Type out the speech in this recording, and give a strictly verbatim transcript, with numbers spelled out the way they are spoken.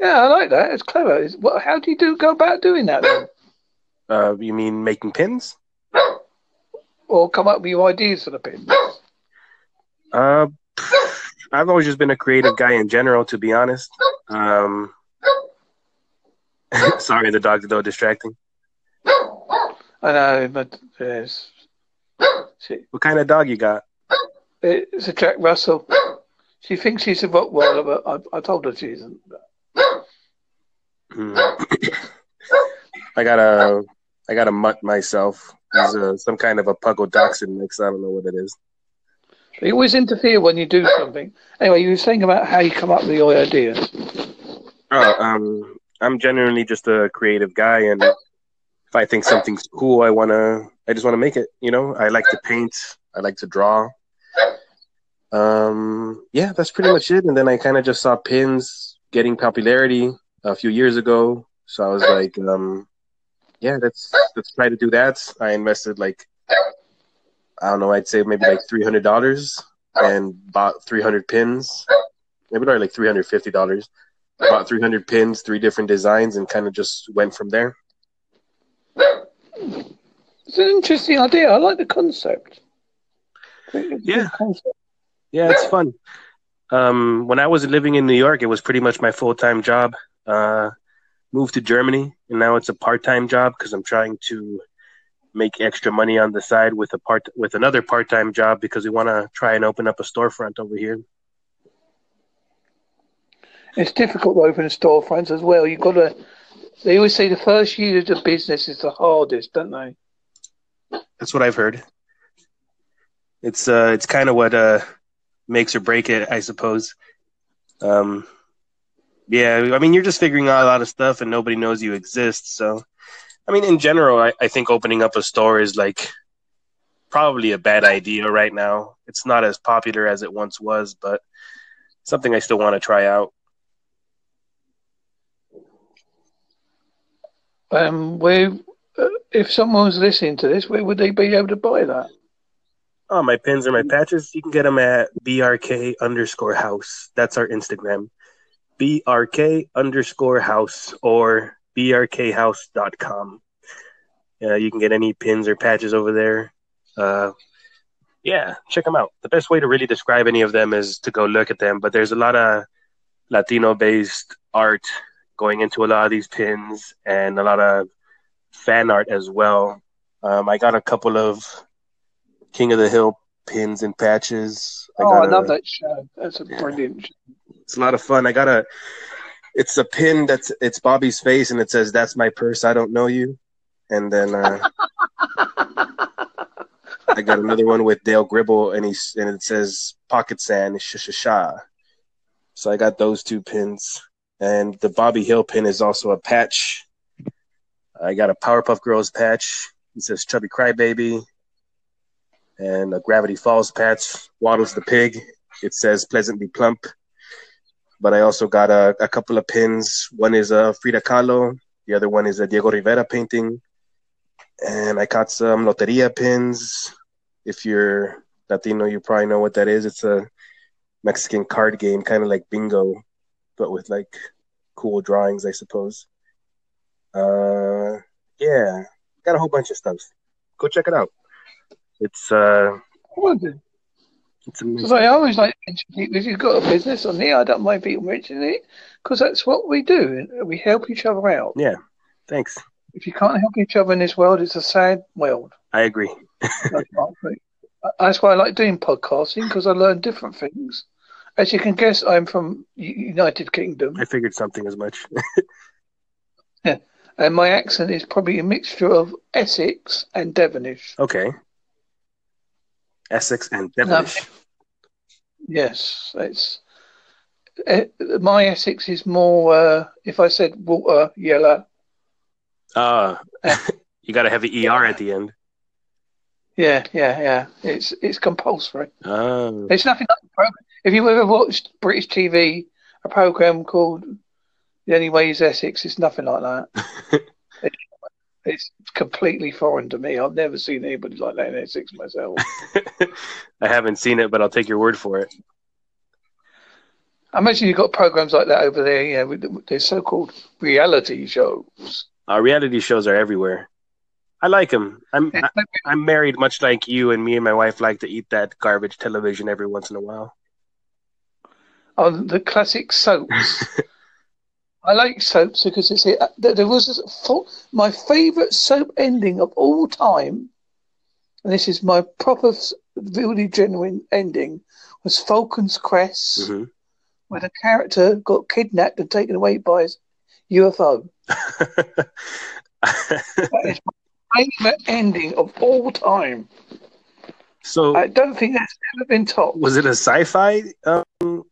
Yeah, I like that. It's clever. It's, what, how do you do go about doing that then? Uh, you mean making pins? Or come up with your ideas for the pins? Uh, I've always just been a creative guy in general, to be honest. Um, sorry, the dog's a little distracting. I know, but yes. She, what kind of dog you got? It's a Jack Russell. She thinks she's a Rottweiler, but I, I told her she isn't. I got a, I got a mutt myself. He's a, some kind of a puggle dachshund mix. I don't know what it is. They always interfere when you do something. Anyway, you were saying about how you come up with your ideas. Oh, um, I'm generally just a creative guy, and if I think something's cool, I wanna, I just wanna make it. You know, I like to paint. I like to draw. Um, yeah, that's pretty much it. And then I kind of just saw pins getting popularity a few years ago, so I was like, um, yeah, let's let's try to do that. I invested like. I don't know, I'd say maybe like three hundred dollars and bought three hundred pins. Maybe not like three hundred fifty dollars. Bought three hundred pins, three different designs, and kind of just went from there. It's an interesting idea. I like the concept. Yeah. Concept. Yeah, it's fun. Um, when I was living in New York, it was pretty much my full-time job. Uh, moved to Germany, and now it's a part-time job because I'm trying to make extra money on the side with a part with another part-time job because we want to try and open up a storefront over here. It's difficult to open a storefront as well. You've got to. They always say the first year of the business is the hardest, don't they? That's what I've heard. It's uh, it's kind of what uh makes or break it, I suppose. Um, yeah, I mean, you're just figuring out a lot of stuff, and nobody knows you exist, so. I mean, in general, I, I think opening up a store is, like, probably a bad idea right now. It's not as popular as it once was, but something I still want to try out. Um, where, uh, if someone's listening to this, where would they be able to buy that? Oh, my pins or my patches? You can get them at B R K underscore house. That's our Instagram. B R K underscore house or b r k house dot com. Uh, you can get any pins or patches over there. Uh, yeah, check them out. The best way to really describe any of them is to go look at them, but there's a lot of Latino-based art going into a lot of these pins and a lot of fan art as well. Um, I got a couple of King of the Hill pins and patches. I oh, I love a, that show. That's a yeah, brilliant show. It's a lot of fun. I got a... It's a pin that's it's Bobby's face, and it says, "That's my purse. I don't know you." And then uh, I got another one with Dale Gribble, and he's and it says, "Pocket sand, sha sha sha." So I got those two pins, and the Bobby Hill pin is also a patch. I got a Powerpuff Girls patch. It says, "Chubby Crybaby," and a Gravity Falls patch. Waddles the pig. It says, "Pleasantly plump." But I also got a, a couple of pins. One is a Frida Kahlo. The other one is a Diego Rivera painting. And I got some Loteria pins. If you're Latino, you probably know what that is. It's a Mexican card game, kind of like bingo, but with like cool drawings, I suppose. Uh, yeah, got a whole bunch of stuff. Go check it out. It's uh. Because I always like if you've got a business on here, I don't mind being rich in it because that's what we do. We help each other out. Yeah, thanks. If you can't help each other in this world, it's a sad world. I agree. That's, that's why I like doing podcasting because I learn different things. As you can guess, I'm from United Kingdom. I figured something as much. Yeah. And my accent is probably a mixture of Essex and Devonish. Okay. Essex and Devonish. Um, yes, it's uh, my Essex is more. Uh, if I said water, yellow. Ah, uh, you got to have the E R at the end. Yeah, yeah, yeah. It's it's compulsory. Oh, it's nothing like the program. If you ever watched British T V, a program called The Only Way is Essex, it's nothing like that. it, It's completely foreign to me. I've never seen anybody like that in Essex myself. I haven't seen it, but I'll take your word for it. I imagine you've got programs like that over there, yeah, with they're so-called reality shows. Uh, reality shows are everywhere. I like them. I'm, I, I'm married much like you, and me and my wife like to eat that garbage television every once in a while. Oh, the classic soaps. I like soaps because it's it. There was a, my favourite soap ending of all time, and this is my proper, really genuine ending, was Falcon's Crest, mm-hmm. where the character got kidnapped and taken away by his U F O. That is my favourite ending of all time. So I don't think that's ever been topped. Was it a sci-fi um,